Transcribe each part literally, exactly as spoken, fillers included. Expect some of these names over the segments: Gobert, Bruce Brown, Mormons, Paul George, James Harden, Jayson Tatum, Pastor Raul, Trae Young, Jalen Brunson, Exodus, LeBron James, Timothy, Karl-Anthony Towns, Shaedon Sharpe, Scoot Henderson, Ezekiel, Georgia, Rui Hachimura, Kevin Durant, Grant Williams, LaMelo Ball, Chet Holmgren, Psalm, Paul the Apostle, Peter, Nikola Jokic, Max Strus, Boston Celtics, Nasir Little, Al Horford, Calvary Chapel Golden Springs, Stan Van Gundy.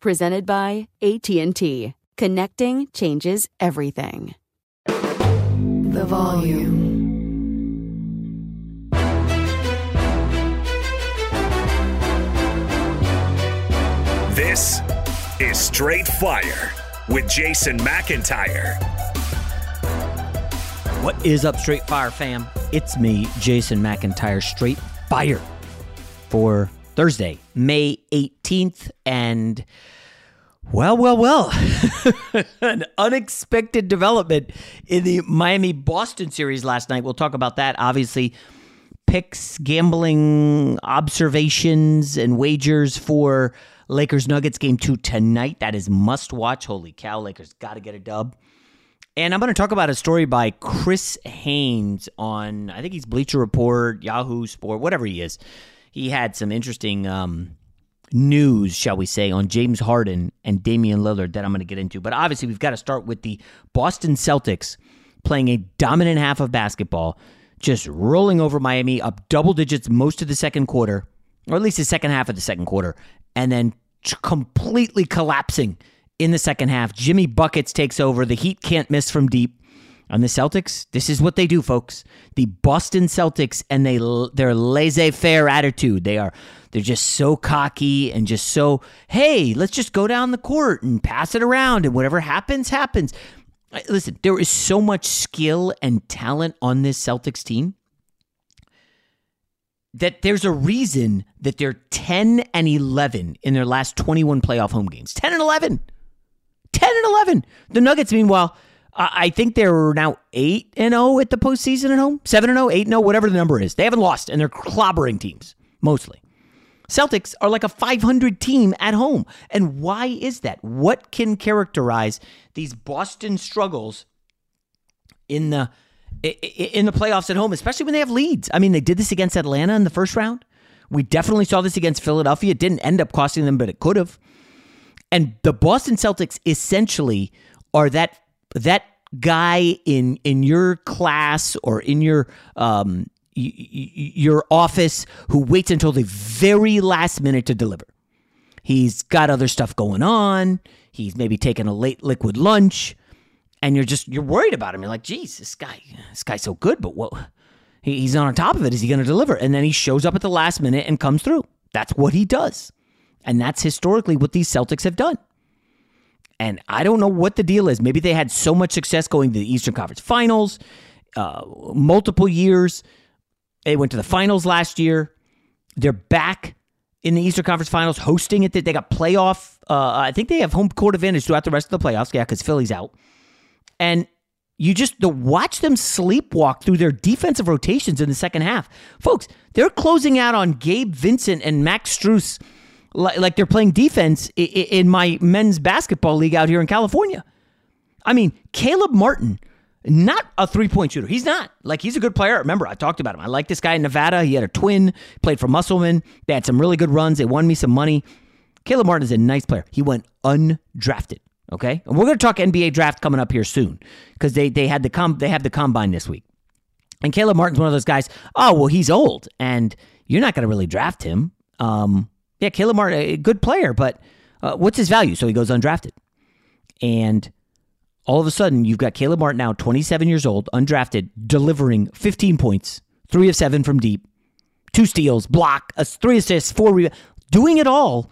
Presented by A T and T. Connecting changes everything. The volume. This is Straight Fire with Jason McIntyre. What is up, Straight Fire fam? It's me, Jason McIntyre. Straight Fire for Thursday, May eighteenth, and well, well, well, an unexpected development in the Miami-Boston series last night. We'll talk about that, obviously. Picks, gambling, observations, and wagers for Lakers-Nuggets game two tonight. That is must-watch. Holy cow, Lakers got to get a dub. And I'm going to talk about a story by Chris Haynes on, I think he's Bleacher Report, Yahoo Sport, whatever he is. He had some interesting um, news, shall we say, on James Harden and Damian Lillard that I'm going to get into. But obviously, we've got to start with the Boston Celtics playing a dominant half of basketball, just rolling over Miami, up double digits most of the second quarter, or at least the second half of the second quarter, and then completely collapsing in the second half. Jimmy Buckets takes over. The Heat can't miss from deep. On the Celtics, this is what they do, folks. The Boston Celtics and they their laissez-faire attitude. They are they're just so cocky and just so, hey, let's just go down the court and pass it around and whatever happens, happens. Listen, there is so much skill and talent on this Celtics team that there's a reason that they're ten and eleven in their last twenty-one playoff home games. ten and eleven. ten and eleven. The Nuggets, meanwhile, I think they're now eight and oh at the postseason at home. seven and oh, eight and oh, whatever the number is. They haven't lost, and they're clobbering teams, mostly. Celtics are like a five hundred team at home. And why is that? What can characterize these Boston struggles in the in the playoffs at home, especially when they have leads? I mean, they did this against Atlanta in the first round. We definitely saw this against Philadelphia. It didn't end up costing them, but it could have. And the Boston Celtics essentially are that... that guy in in your class or in your um y- y- your office who waits until the very last minute to deliver. He's got other stuff going on. He's maybe taking a late liquid lunch, and you're just you're worried about him. You're like, geez, this guy, this guy's so good, but what? He, he's not on top of it. Is he going to deliver? And then he shows up at the last minute and comes through. That's what he does, and that's historically what these Celtics have done. And I don't know what the deal is. Maybe they had so much success going to the Eastern Conference Finals, uh, multiple years. They went to the finals last year. They're back in the Eastern Conference Finals, hosting it. They got playoff. Uh, I think they have home court advantage throughout the rest of the playoffs. Yeah, because Philly's out. And you just the, watch them sleepwalk through their defensive rotations in the second half. Folks, they're closing out on Gabe Vincent and Max Strus like, like they're playing defense in, in my men's basketball league out here in California. I mean, Caleb Martin, not a three-point shooter. He's not. Like, he's a good player. Remember, I talked about him. I like this guy in Nevada. He had a twin, played for Musselman. They had some really good runs. They won me some money. Caleb Martin is a nice player. He went undrafted, okay? And we're going to talk N B A draft coming up here soon because they they had the com- they have the combine this week. And Caleb Martin's one of those guys, oh, well, he's old, and you're not going to really draft him. Um, yeah, Caleb Martin, a good player, but uh, what's his value? So he goes undrafted. And all of a sudden, you've got Caleb Martin now, twenty-seven years old, undrafted, delivering fifteen points, three of seven from deep, two steals, block, three assists, four rebounds, doing it all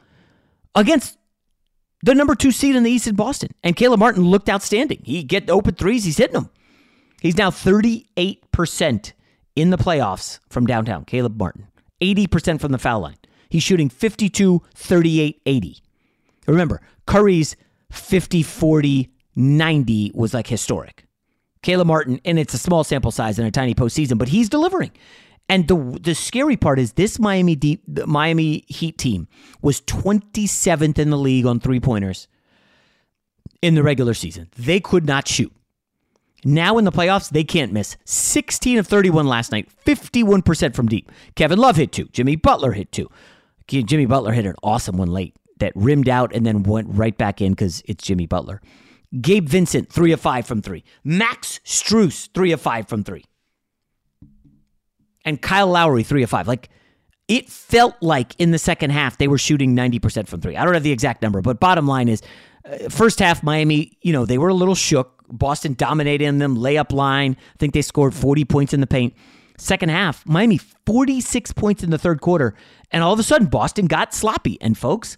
against the number two seed in the East in Boston. And Caleb Martin looked outstanding. He get open threes, he's hitting them. He's now thirty-eight percent in the playoffs from downtown, Caleb Martin, eighty percent from the foul line. He's shooting fifty-two, thirty-eight, eighty. Remember, Curry's fifty, forty, ninety was like historic. Caleb Martin, and it's a small sample size and a tiny postseason, but he's delivering. And the the scary part is this Miami deep, the Miami Heat team was twenty-seventh in the league on three-pointers in the regular season. They could not shoot. Now in the playoffs, they can't miss. sixteen of thirty-one last night, fifty-one percent from deep. Kevin Love hit two. Jimmy Butler hit two. Jimmy Butler hit an awesome one late that rimmed out and then went right back in because it's Jimmy Butler. Gabe Vincent, three of five from three. Max Strus, three of five from three. And Kyle Lowry, three of five. Like, it felt like in the second half, they were shooting ninety percent from three. I don't have the exact number, but bottom line is, uh, first half, Miami, you know, they were a little shook. Boston dominated them, layup line. I think they scored forty points in the paint. Second half, Miami, forty-six points in the third quarter. And all of a sudden, Boston got sloppy. And folks,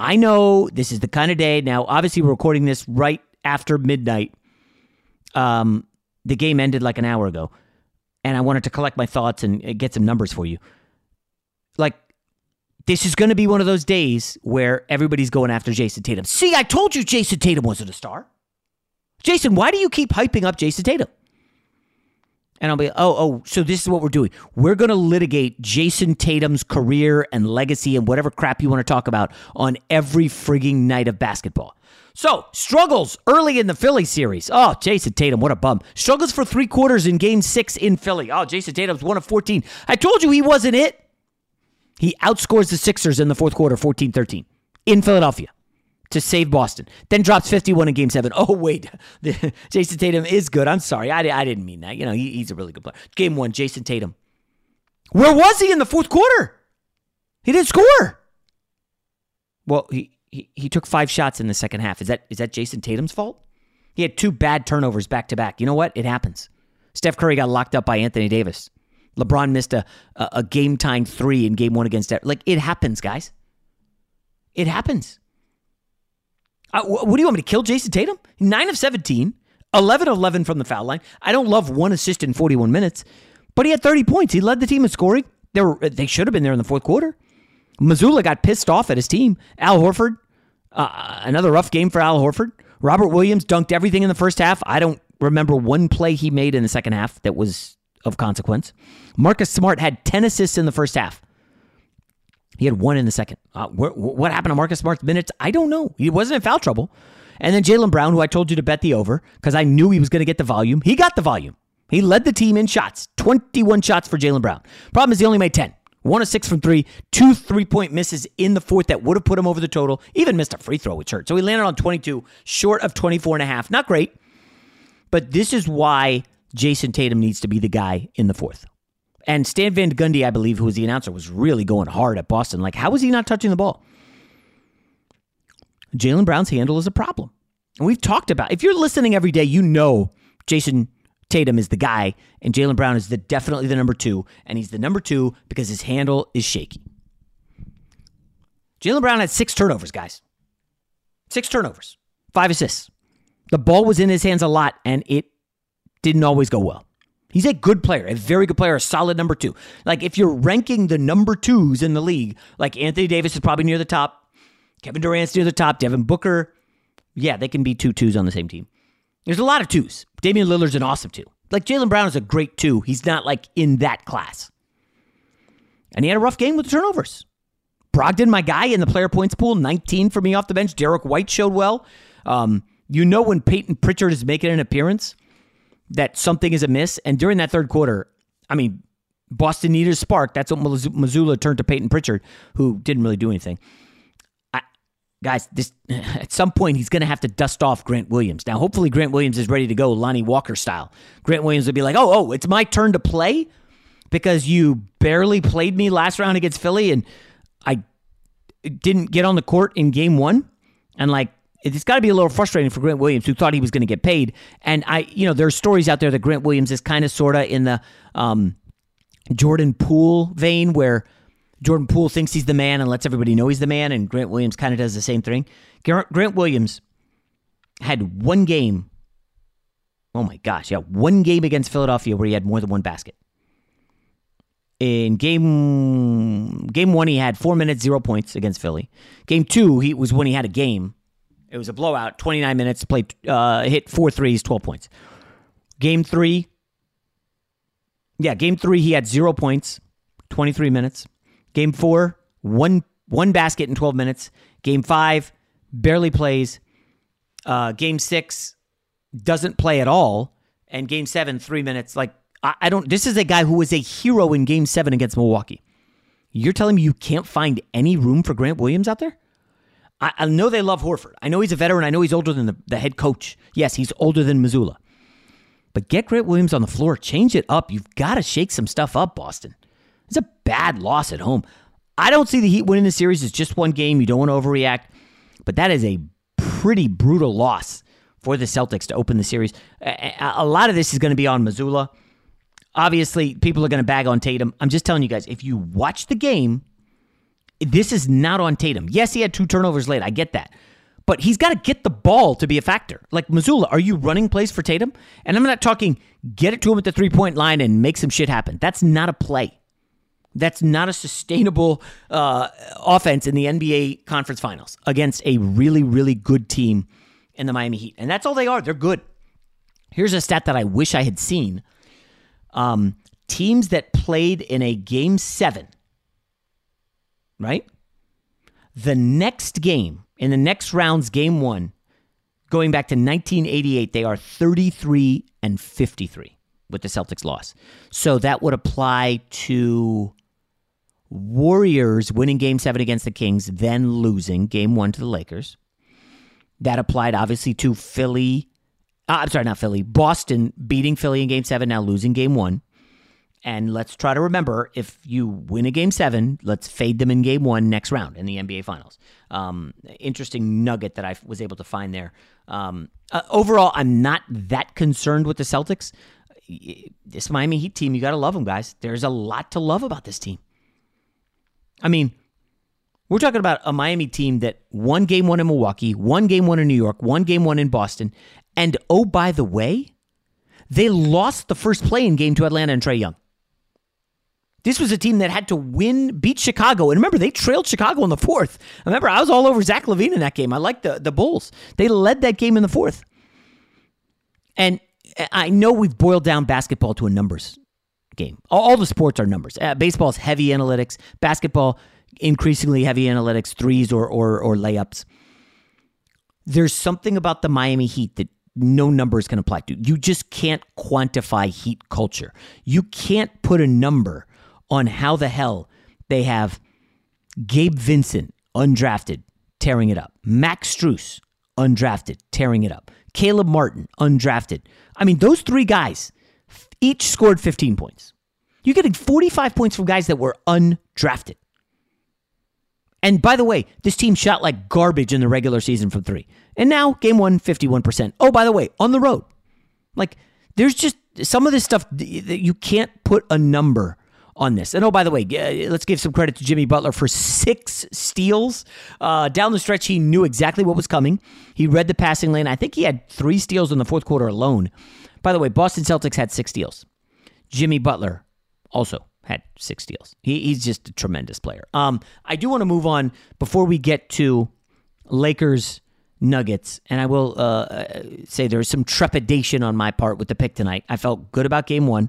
I know this is the kind of day. Now, obviously, we're recording this right after midnight. Um, the game ended like an hour ago. And I wanted to collect my thoughts and get some numbers for you. Like, this is going to be one of those days where everybody's going after Jayson Tatum. See, I told you Jayson Tatum wasn't a star. Jason, why do you keep hyping up Jayson Tatum? And I'll be, oh, oh, so this is what we're doing. We're going to litigate Jayson Tatum's career and legacy and whatever crap you want to talk about on every frigging night of basketball. So, struggles early in the Philly series. Oh, Jayson Tatum, what a bum. Struggles for three quarters in game six in Philly. Oh, Jayson Tatum's one of fourteen. I told you he wasn't it. He outscores the Sixers in the fourth quarter, fourteen thirteen, in Philadelphia to save Boston. Then drops fifty-one in game seven. Oh, wait. Jayson Tatum is good. I'm sorry. I, I didn't mean that. You know, he, he's a really good player. Game one, Jayson Tatum. Where was he in the fourth quarter? He didn't score. Well, he, he, he took five shots in the second half. Is that is that Jayson Tatum's fault? He had two bad turnovers back-to-back. You know what? It happens. Steph Curry got locked up by Anthony Davis. LeBron missed a, a, a game-tying three in game one against Steph. Like, it happens, guys. It happens. Uh, what do you want me to kill Jayson Tatum? nine of seventeen, eleven of eleven from the foul line. I don't love one assist in forty-one minutes, but he had thirty points. He led the team in scoring. They, were, they should have been there in the fourth quarter. Missoula got pissed off at his team. Al Horford, uh, another rough game for Al Horford. Robert Williams dunked everything in the first half. I don't remember one play he made in the second half that was of consequence. Marcus Smart had ten assists in the first half. He had one in the second. Uh, wh- what happened to Marcus Smart's minutes? I don't know. He wasn't in foul trouble. And then Jaylen Brown, who I told you to bet the over because I knew he was going to get the volume. He got the volume. He led the team in shots. twenty-one shots for Jaylen Brown. Problem is he only made ten. One of six from three. Two three-point misses in the fourth that would have put him over the total. Even missed a free throw, which hurt. So he landed on twenty-two, short of twenty-four and a half. Not great. But this is why Jayson Tatum needs to be the guy in the fourth. And Stan Van Gundy, I believe, who was the announcer, was really going hard at Boston. Like, how is he not touching the ball? Jaylen Brown's handle is a problem. And we've talked about, if you're listening every day, you know Jayson Tatum is the guy, and Jaylen Brown is the definitely the number two, and he's the number two because his handle is shaky. Jaylen Brown had six turnovers, guys. Six turnovers. Five assists. The ball was in his hands a lot, and it didn't always go well. He's a good player, a very good player, a solid number two. Like, if you're ranking the number twos in the league, like Anthony Davis is probably near the top. Kevin Durant's near the top. Devin Booker. Yeah, they can be two twos on the same team. There's a lot of twos. Damian Lillard's an awesome two. Like, Jaylen Brown is a great two. He's not, like, in that class. And he had a rough game with the turnovers. Brogdon, my guy, in the player points pool, nineteen for me off the bench. Derek White showed well. Um, you know when Peyton Pritchard is making an appearance that something is amiss. And during that third quarter, I mean, Boston needed a spark. That's what Mazzulla turned to Peyton Pritchard, who didn't really do anything. I, guys, this at some point, he's going to have to dust off Grant Williams. Now, hopefully Grant Williams is ready to go Lonnie Walker style. Grant Williams would be like, oh, oh, it's my turn to play because you barely played me last round against Philly and I didn't get on the court in game one. And like, it's got to be a little frustrating for Grant Williams, who thought he was going to get paid. And I, you know, there's stories out there that Grant Williams is kind of sort of in the um, Jordan Poole vein, where Jordan Poole thinks he's the man and lets everybody know he's the man. And Grant Williams kind of does the same thing. Grant, Grant Williams had one game. Oh my gosh. Yeah. One game against Philadelphia where he had more than one basket. In game, game one, he had four minutes, zero points against Philly. Game two, he was when he had a game. It was a blowout, twenty-nine minutes, played, uh, hit four threes, twelve points. Game three, yeah, game three, he had zero points, twenty-three minutes. Game four, one, one basket in twelve minutes. Game five, barely plays. Uh, game six, doesn't play at all. And game seven, three minutes. Like, I, I don't, this is a guy who was a hero in game seven against Milwaukee. You're telling me you can't find any room for Grant Williams out there? I know they love Horford. I know he's a veteran. I know he's older than the, the head coach. Yes, he's older than Mazzulla. But get Grant Williams on the floor. Change it up. You've got to shake some stuff up, Boston. It's a bad loss at home. I don't see the Heat winning the series. It's just one game. You don't want to overreact. But that is a pretty brutal loss for the Celtics to open the series. A lot of this is going to be on Mazzulla. Obviously, people are going to bag on Tatum. I'm just telling you guys, if you watch the game, this is not on Tatum. Yes, he had two turnovers late. I get that. But he's got to get the ball to be a factor. Like, Mazzulla, are you running plays for Tatum? And I'm not talking get it to him at the three-point line and make some shit happen. That's not a play. That's not a sustainable uh, offense in the N B A Conference Finals against a really, really good team in the Miami Heat. And that's all they are. They're good. Here's a stat that I wish I had seen. Um, teams that played in a Game seven, right? The next game, in the next round's game one, going back to nineteen eighty-eight, they are thirty-three and fifty-three with the Celtics loss. So that would apply to Warriors winning game seven against the Kings, then losing game one to the Lakers. That applied obviously to Philly. Uh, I'm sorry, not Philly. Boston beating Philly in game seven, now losing game one. And let's try to remember, if you win a game seven, let's fade them in game one next round in the N B A Finals. Um, interesting nugget that I was able to find there. Um, uh, overall, I'm not that concerned with the Celtics. This Miami Heat team, you got to love them, guys. There's a lot to love about this team. I mean, we're talking about a Miami team that won game one in Milwaukee, won game one in New York, won game one in Boston. And oh, by the way, they lost the first play-in game to Atlanta and Trae Young. This was a team that had to win, beat Chicago. And remember, they trailed Chicago in the fourth. Remember, I was all over Zach LaVine in that game. I liked the, the Bulls. They led that game in the fourth. And I know we've boiled down basketball to a numbers game. All, all the sports are numbers. Uh, baseball is heavy analytics. Basketball, increasingly heavy analytics, threes or, or, or layups. There's something about the Miami Heat that no numbers can apply to. You just can't quantify Heat culture. You can't put a number on how the hell they have Gabe Vincent, undrafted, tearing it up. Max Strus, undrafted, tearing it up. Caleb Martin, undrafted. I mean, those three guys each scored fifteen points. You're getting forty-five points from guys that were undrafted. And by the way, this team shot like garbage in the regular season from three. And now, game one, fifty-one percent. Oh, by the way, on the road. Like, there's just some of this stuff that you can't put a number on this. And oh, by the way, let's give some credit to Jimmy Butler for six steals. Uh, down the stretch, he knew exactly what was coming. He read the passing lane. I think he had three steals in the fourth quarter alone. By the way, Boston Celtics had six steals. Jimmy Butler also had six steals. He, he's just a tremendous player. Um, I do want to move on before we get to Lakers Nuggets. And I will uh, say there was some trepidation on my part with the pick tonight. I felt good about game one.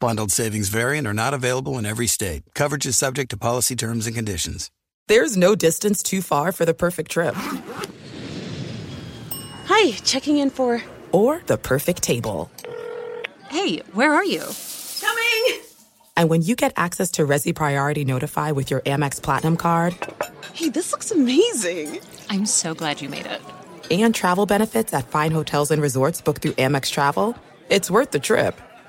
Bundled savings variant are not available in every state. Coverage is subject to policy terms and conditions. There's no distance too far for the perfect trip. Hi, checking in for... Or the perfect table. Hey, where are you? Coming! And when you get access to Resi Priority Notify with your Amex Platinum card... Hey, this looks amazing. I'm so glad you made it. And travel benefits at fine hotels and resorts booked through Amex Travel. It's worth the trip.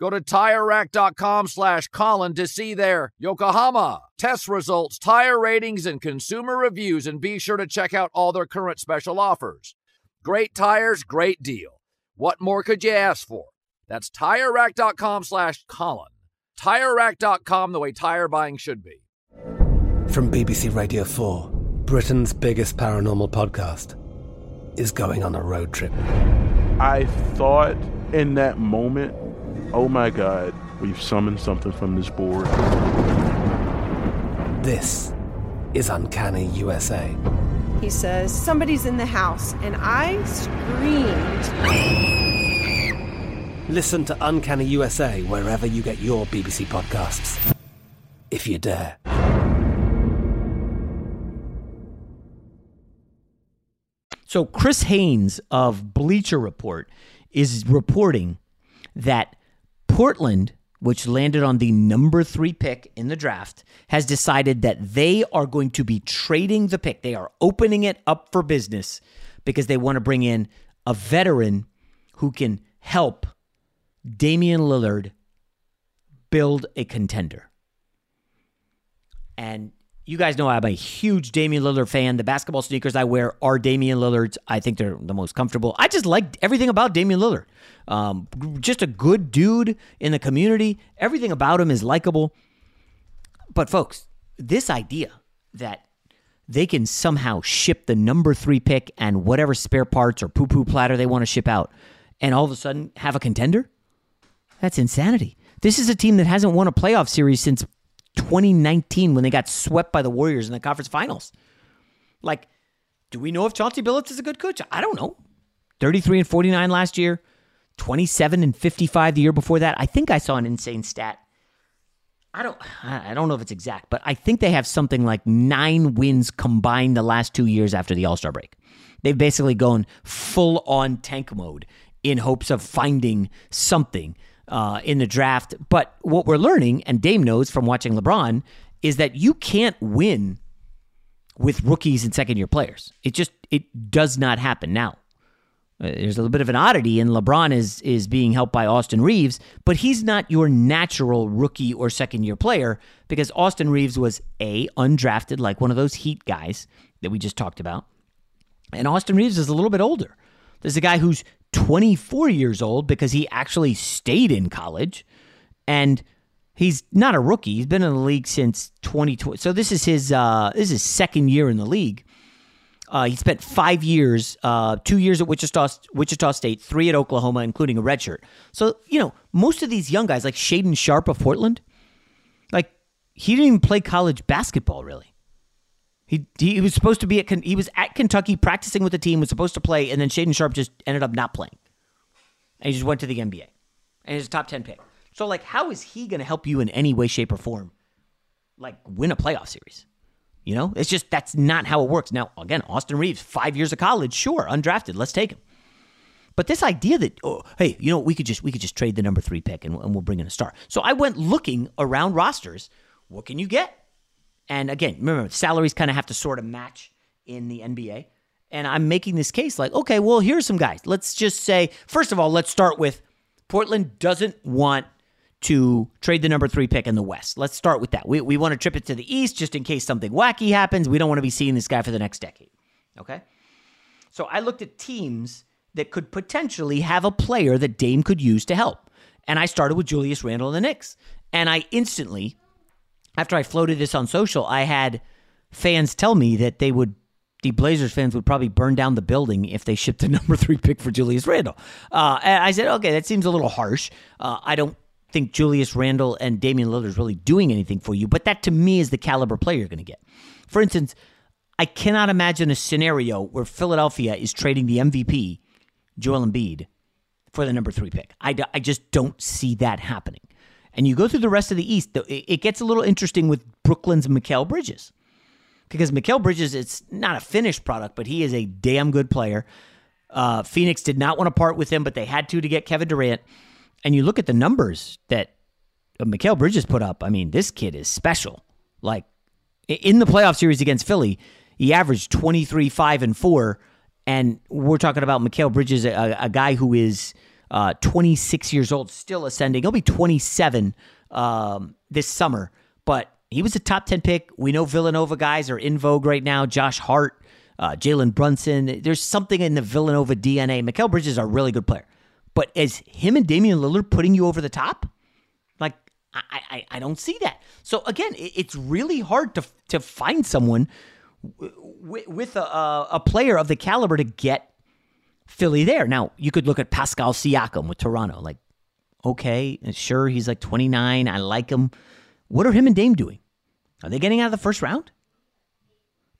Go to TireRack.com slash Colin to see their Yokohama test results, tire ratings, and consumer reviews, and be sure to check out all their current special offers. Great tires, great deal. What more could you ask for? That's TireRack.com slash Colin. Tire Rack dot com, the way tire buying should be. From B B C Radio four, Britain's biggest paranormal podcast is going on a road trip. I thought in that moment... oh my God, we've summoned something from this board. This is Uncanny U S A. He says, somebody's in the house, and I screamed. Listen to Uncanny U S A wherever you get your B B C podcasts, if you dare. So Chris Haynes of Bleacher Report is reporting that Portland, which landed on the number three pick in the draft, has decided that they are going to be trading the pick. They are opening it up for business because they want to bring in a veteran who can help Damian Lillard build a contender. And you guys know I'm a huge Damian Lillard fan. The basketball sneakers I wear are Damian Lillard's. I think they're the most comfortable. I just like everything about Damian Lillard. Um, just a good dude in the community. Everything about him is likable. But folks, this idea that they can somehow ship the number three pick and whatever spare parts or poo-poo platter they want to ship out and all of a sudden have a contender? That's insanity. This is a team that hasn't won a playoff series since twenty nineteen when they got swept by the Warriors in the conference finals. Like, do we know if Chauncey Billups is a good coach? I don't know. thirty-three and forty-nine last year, twenty-seven and fifty-five the year before that. I think I saw an insane stat. I don't I don't know if it's exact, but I think they have something like nine wins combined the last two years after the All-Star break. They've basically gone full-on tank mode in hopes of finding something Uh, in the draft. But what we're learning, and Dame knows from watching LeBron, is that you can't win with rookies and second-year players. It just, it does not happen now. Uh, there's a little bit of an oddity, and LeBron is is being helped by Austin Reeves, but he's not your natural rookie or second-year player because Austin Reeves was, A, undrafted, like one of those Heat guys that we just talked about, and Austin Reeves is a little bit older. There's a guy who's twenty-four years old because he actually stayed in college, and he's not a rookie. He's been in the league since twenty twenty. So this is his uh, this is his second year in the league. Uh, he spent five years, uh, two years at Wichita, Wichita State, three at Oklahoma, including a redshirt. So, you know, most of these young guys, like Shaedon Sharpe of Portland, like he didn't even play college basketball really. He he was supposed to be at he was at Kentucky practicing with the team, was supposed to play, and then Shaedon Sharpe just ended up not playing, and he just went to the N B A, and he's a top ten pick. So, like, how is he going to help you in any way, shape, or form, like, win a playoff series? You know, it's just that's not how it works. Now, again, Austin Reeves, five years of college, sure, undrafted, let's take him. But this idea that, oh, hey, you know, we could just we could just trade the number three pick and, and we'll bring in a star. So I went looking around rosters. What can you get? And again, remember, salaries kind of have to sort of match in the N B A. And I'm making this case like, okay, well, here's some guys. Let's just say, first of all, let's start with Portland doesn't want to trade the number three pick in the West. Let's start with that. We we want to trip it to the East just in case something wacky happens. We don't want to be seeing this guy for the next decade. Okay? So I looked at teams that could potentially have a player that Dame could use to help. And I started with Julius Randle and the Knicks. And I instantly, after I floated this on social, I had fans tell me that they would, the Blazers fans would probably burn down the building if they shipped the number three pick for Julius Randle. Uh, and I said, okay, that seems a little harsh. Uh, I don't think Julius Randle and Damian Lillard is really doing anything for you, but that to me is the caliber player you're going to get. For instance, I cannot imagine a scenario where Philadelphia is trading the M V P, Joel Embiid, for the number three pick. I, I just don't see that happening. And you go through the rest of the East, it gets a little interesting with Brooklyn's Mikal Bridges. Because Mikal Bridges, it's not a finished product, but he is a damn good player. Uh, Phoenix did not want to part with him, but they had to to get Kevin Durant. And you look at the numbers that Mikal Bridges put up. I mean, this kid is special. Like, in the playoff series against Philly, he averaged twenty-three, five, and four. And we're talking about Mikal Bridges, a, a guy who is uh, twenty-six years old, still ascending. He'll be twenty-seven um, this summer. But he was a top ten pick. We know Villanova guys are in vogue right now. Josh Hart, uh, Jalen Brunson. There's something in the Villanova D N A. Mikal Bridges is a really good player. But is him and Damian Lillard putting you over the top? Like, I I, I don't see that. So, again, it, it's really hard to to find someone w- with a, a player of the caliber to get Philly there. Now, you could look at Pascal Siakam with Toronto. Like, okay, sure, he's like twenty-nine. I like him. What are him and Dame doing? Are they getting out of the first round?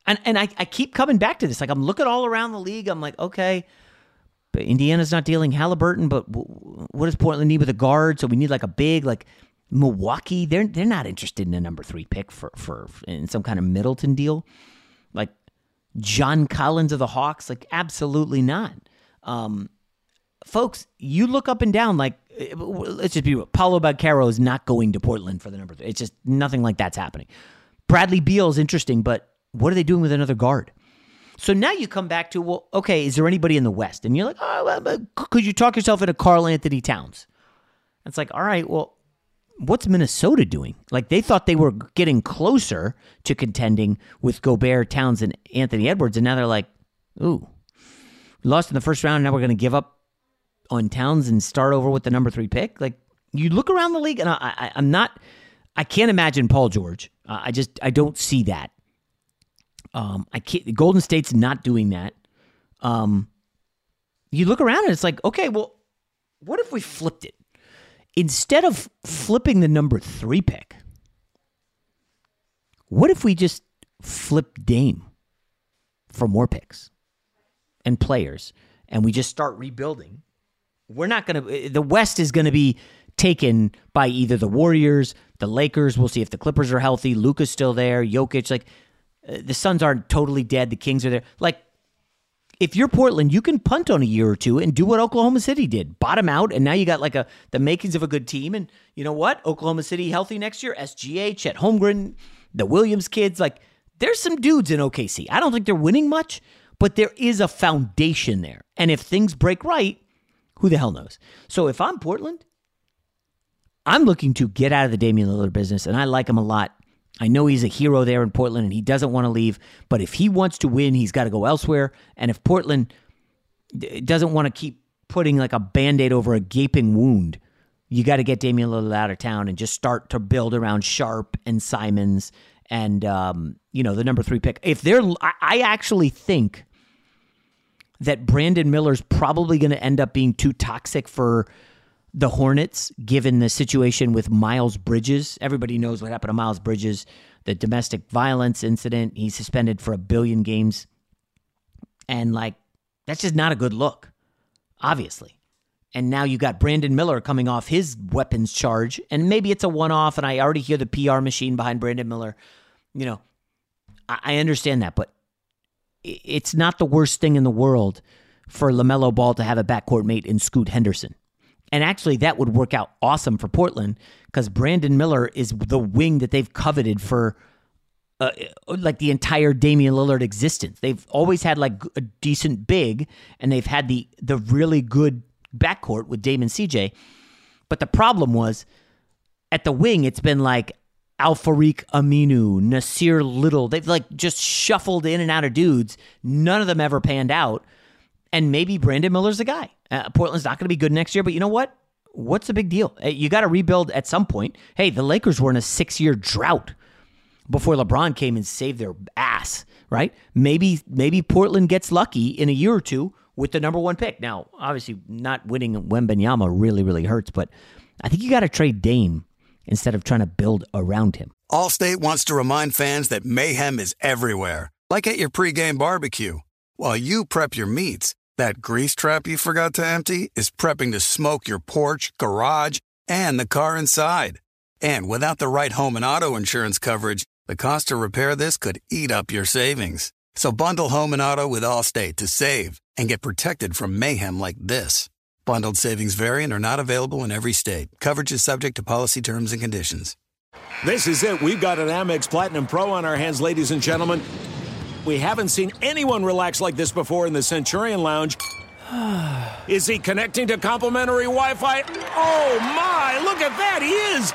And and I, I keep coming back to this. Like, I'm looking all around the league. I'm like, okay, but Indiana's not dealing Halliburton, but w- what does Portland need with a guard? So we need like a big, like Milwaukee. They're they're not interested in a number three pick for, for, for in some kind of Middleton deal. Like John Collins of the Hawks, like absolutely not. Um, folks, you look up and down, like let's just be real. Paolo Banchero is not going to Portland for the number three. It's just nothing like that's happening. Bradley Beal is interesting, but what are they doing with another guard? So now you come back to, well, okay, is there anybody in the West? And you're like, oh, well, could you talk yourself into Carl Anthony Towns? It's like, all right, well, what's Minnesota doing? Like, they thought they were getting closer to contending with Gobert, Towns, and Anthony Edwards, and now they're like, ooh, we lost in the first round, and now we're going to give up on Towns and start over with the number three pick? Like, you look around the league, and I, I, I'm not, I can't imagine Paul George. Uh, I just, I don't see that. Um, I can't, Golden State's not doing that. Um, you look around and it's like, okay, well, what if we flipped it? Instead of flipping the number three pick, what if we just flip Dame for more picks and players and we just start rebuilding? We're not going to, the West is going to be taken by either the Warriors, the Lakers. We'll see if the Clippers are healthy. Luka's still there. Jokic, like, the Suns aren't totally dead. The Kings are there. Like, if you're Portland, you can punt on a year or two and do what Oklahoma City did. Bottom out, and now you got like a the makings of a good team. And you know what? Oklahoma City healthy next year. S G A, Chet Holmgren, the Williams kids. Like, there's some dudes in O K C. I don't think they're winning much, but there is a foundation there. And if things break right, who the hell knows? So if I'm Portland, I'm looking to get out of the Damian Lillard business, and I like him a lot. I know he's a hero there in Portland and he doesn't want to leave, but if he wants to win, he's got to go elsewhere. And if Portland d- doesn't want to keep putting like a Band-Aid over a gaping wound, you got to get Damian Lillard out of town and just start to build around Sharp and Simons and, um, you know, the number three pick. If they're, I, I actually think that Brandon Miller's probably going to end up being too toxic for the Hornets, given the situation with Miles Bridges. Everybody knows what happened to Miles Bridges, the domestic violence incident. He's suspended for a billion games. And, like, that's just not a good look, obviously. And now you got Brandon Miller coming off his weapons charge. And maybe it's a one-off, and I already hear the P R machine behind Brandon Miller. You know, I understand that, but it's not the worst thing in the world for LaMelo Ball to have a backcourt mate in Scoot Henderson. And actually, that would work out awesome for Portland because Brandon Miller is the wing that they've coveted for uh, like the entire Damian Lillard existence. They've always had like a decent big, and they've had the the really good backcourt with Dame and C J. But the problem was at the wing, it's been like Al-Farouq Aminu, Nasir Little. They've like just shuffled in and out of dudes. None of them ever panned out. And maybe Brandon Miller's the guy. Uh, Portland's not going to be good next year, but you know what? What's the big deal? You got to rebuild at some point. Hey, the Lakers were in a six-year drought before LeBron came and saved their ass, right? Maybe maybe Portland gets lucky in a year or two with the number one pick. Now, obviously, not winning Wembanyama really, really hurts, but I think you got to trade Dame instead of trying to build around him. Allstate wants to remind fans that mayhem is everywhere, like at your pregame barbecue. While you prep your meats, that grease trap you forgot to empty is prepping to smoke your porch, garage, and the car inside. And without the right home and auto insurance coverage, the cost to repair this could eat up your savings. So bundle home and auto with Allstate to save and get protected from mayhem like this. Bundled savings variant are not available in every state. Coverage is subject to policy terms and conditions. This is it. We've got an Amex Platinum Pro on our hands, ladies and gentlemen. We haven't seen anyone relax like this before in the Centurion Lounge. Is he connecting to complimentary Wi-Fi? Oh, my! Look at that! He is!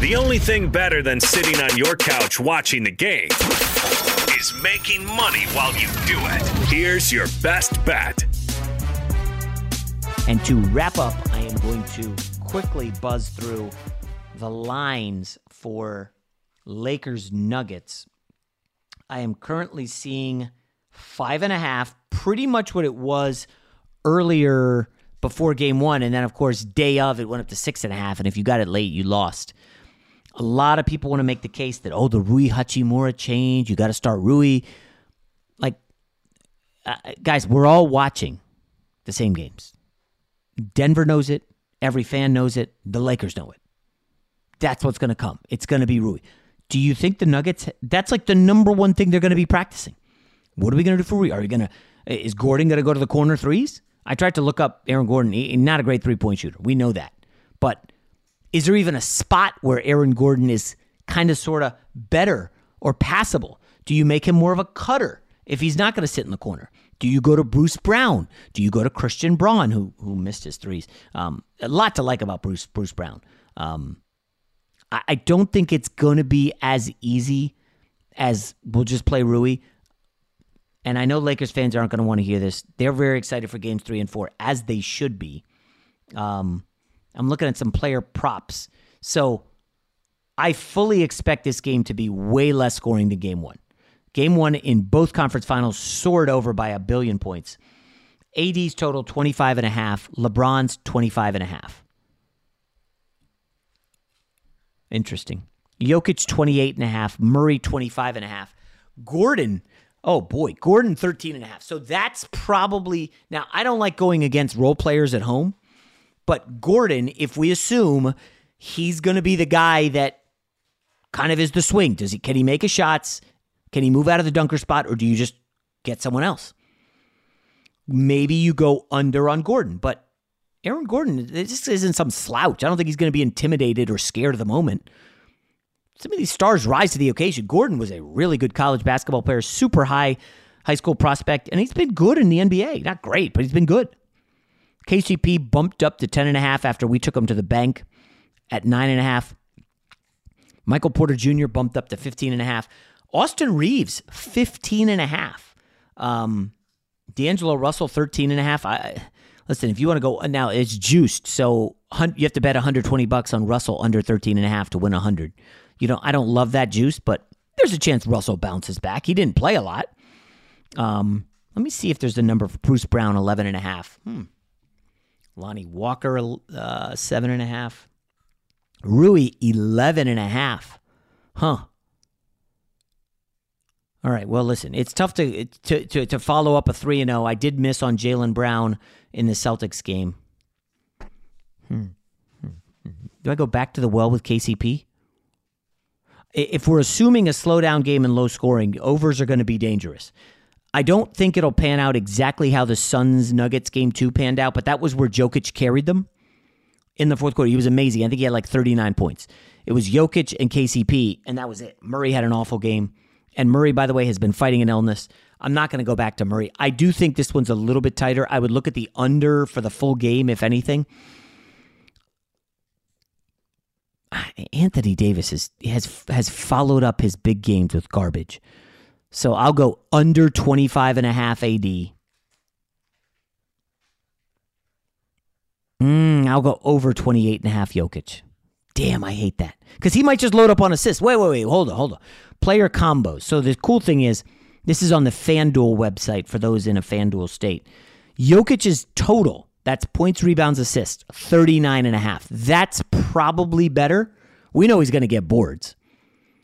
The only thing better than sitting on your couch watching the game is making money while you do it. Here's your best bet. And to wrap up, I am going to quickly buzz through the lines for Lakers Nuggets. I am currently seeing five and a half, pretty much what it was earlier before game one. And then, of course, day of, it went up to six and a half. And if you got it late, you lost. A lot of people want to make the case that, oh, the Rui Hachimura change, you got to start Rui. Like, uh, guys, we're all watching the same games. Denver knows it. Every fan knows it. The Lakers know it. That's what's going to come. It's going to be Rui. Do you think the Nuggets, that's like the number one thing they're going to be practicing. What are we going to do for Rui? Are you going to, is Gordon going to go to the corner threes? I tried to look up Aaron Gordon. He's not a great three-point shooter. We know that. But is there even a spot where Aaron Gordon is kind of sort of better or passable? Do you make him more of a cutter if he's not going to sit in the corner? Do you go to Bruce Brown? Do you go to Christian Braun, who who missed his threes? Um, a lot to like about Bruce Bruce Brown. Um, I don't think it's going to be as easy as we'll just play Rui. And I know Lakers fans aren't going to want to hear this. They're very excited for games three and four, as they should be. Um, I'm looking at some player props. So I fully expect this game to be way less scoring than game one. Game one in both conference finals soared over by a billion points. A D's total twenty-five and a half, LeBron's twenty-five and a half. Interesting. Jokic twenty-eight and a half, Murray twenty-five and a half. Gordon, oh boy, Gordon thirteen and a half. So that's probably, now I don't like going against role players at home, but Gordon, if we assume he's going to be the guy that kind of is the swing, does he can he make his shots? Can he move out of the dunker spot, or do you just get someone else? Maybe you go under on Gordon, but Aaron Gordon, this isn't some slouch. I don't think he's going to be intimidated or scared of the moment. Some of these stars rise to the occasion. Gordon was a really good college basketball player, super high high school prospect, and he's been good in the N B A. Not great, but he's been good. K C P bumped up to ten and a half after we took him to the bank at nine and a half. Michael Porter Junior bumped up to fifteen and a half. Austin Reeves, fifteen and a half. Um... D'Angelo Russell, thirteen and a half. I, listen, if you want to go now, it's juiced. So you have to bet one hundred twenty bucks on Russell under thirteen and a half to win one hundred. You know, I don't love that juice, but there's a chance Russell bounces back. He didn't play a lot. Um, let me see if there's the number for Bruce Brown, eleven and a half. Hmm. Lonnie Walker, uh, seven and a half. Rui, eleven and a half. Huh. All right, well, listen, it's tough to to to, to follow up a three and oh. I did miss on Jaylen Brown in the Celtics game. Hmm. Do I go back to the well with K C P? If we're assuming a slowdown game and low scoring, overs are going to be dangerous. I don't think it'll pan out exactly how the Suns-Nuggets game two panned out, but that was where Jokic carried them in the fourth quarter. He was amazing. I think he had like thirty-nine points. It was Jokic and K C P, and that was it. Murray had an awful game. And Murray, by the way, has been fighting an illness. I'm not going to go back to Murray. I do think this one's a little bit tighter. I would look at the under for the full game, if anything. Anthony Davis is, has has followed up his big games with garbage. So I'll go under twenty-five and a half A D. Mm, I'll go over twenty-eight and a half Jokic. Damn, I hate that. Because he might just load up on assists. Wait, wait, wait. Hold on, hold on. Player combos. So the cool thing is, this is on the FanDuel website for those in a FanDuel state. Jokic's total, that's points, rebounds, assists, thirty-nine and a half. That's probably better. We know he's going to get boards.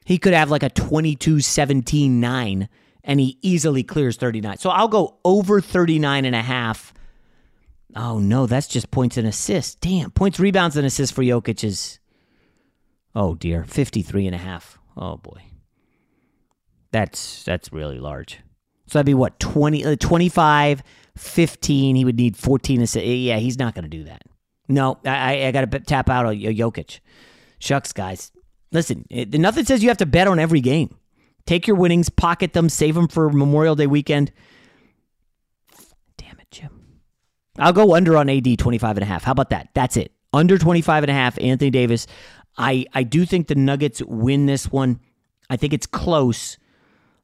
He could have like a twenty-two, seventeen, nine, and he easily clears thirty-nine. So I'll go over thirty-nine and a half. Oh, no, that's just points and assists. Damn, points, rebounds, and assists for Jokic is... Oh, dear. fifty-three and a half. Oh, boy. That's that's really large. So that'd be what? twenty, twenty-five, fifteen. He would need fourteen assists. Yeah, he's not going to do that. No, I, I got to tap out on Jokic. Shucks, guys. Listen, it, nothing says you have to bet on every game. Take your winnings, pocket them, save them for Memorial Day weekend. Damn it, Jim. I'll go under on A D twenty-five and a half. How about that? That's it. Under twenty-five and a half, Anthony Davis. I, I do think the Nuggets win this one. I think it's close.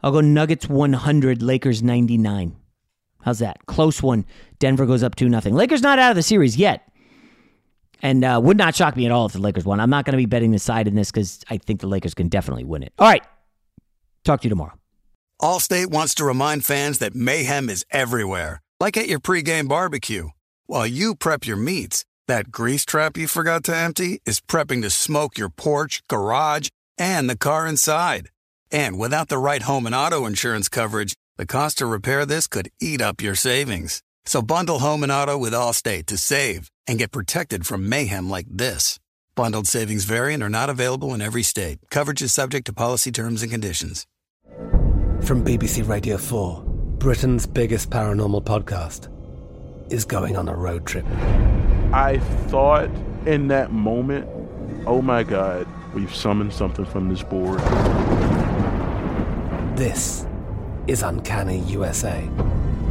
I'll go Nuggets one hundred, Lakers ninety-nine. How's that? Close one. Denver goes up two nothing. Lakers not out of the series yet. And uh, would not shock me at all if the Lakers won. I'm not going to be betting the side in this because I think the Lakers can definitely win it. All right. Talk to you tomorrow. Allstate wants to remind fans that mayhem is everywhere. Like at your pregame barbecue. While you prep your meats, that grease trap you forgot to empty is prepping to smoke your porch, garage, and the car inside. And without the right home and auto insurance coverage, the cost to repair this could eat up your savings. So bundle home and auto with Allstate to save and get protected from mayhem like this. Bundled savings vary and are not available in every state. Coverage is subject to policy terms and conditions. From B B C Radio four, Britain's biggest paranormal podcast is going on a road trip. I thought in that moment, oh my God, we've summoned something from this board. This is Uncanny U S A.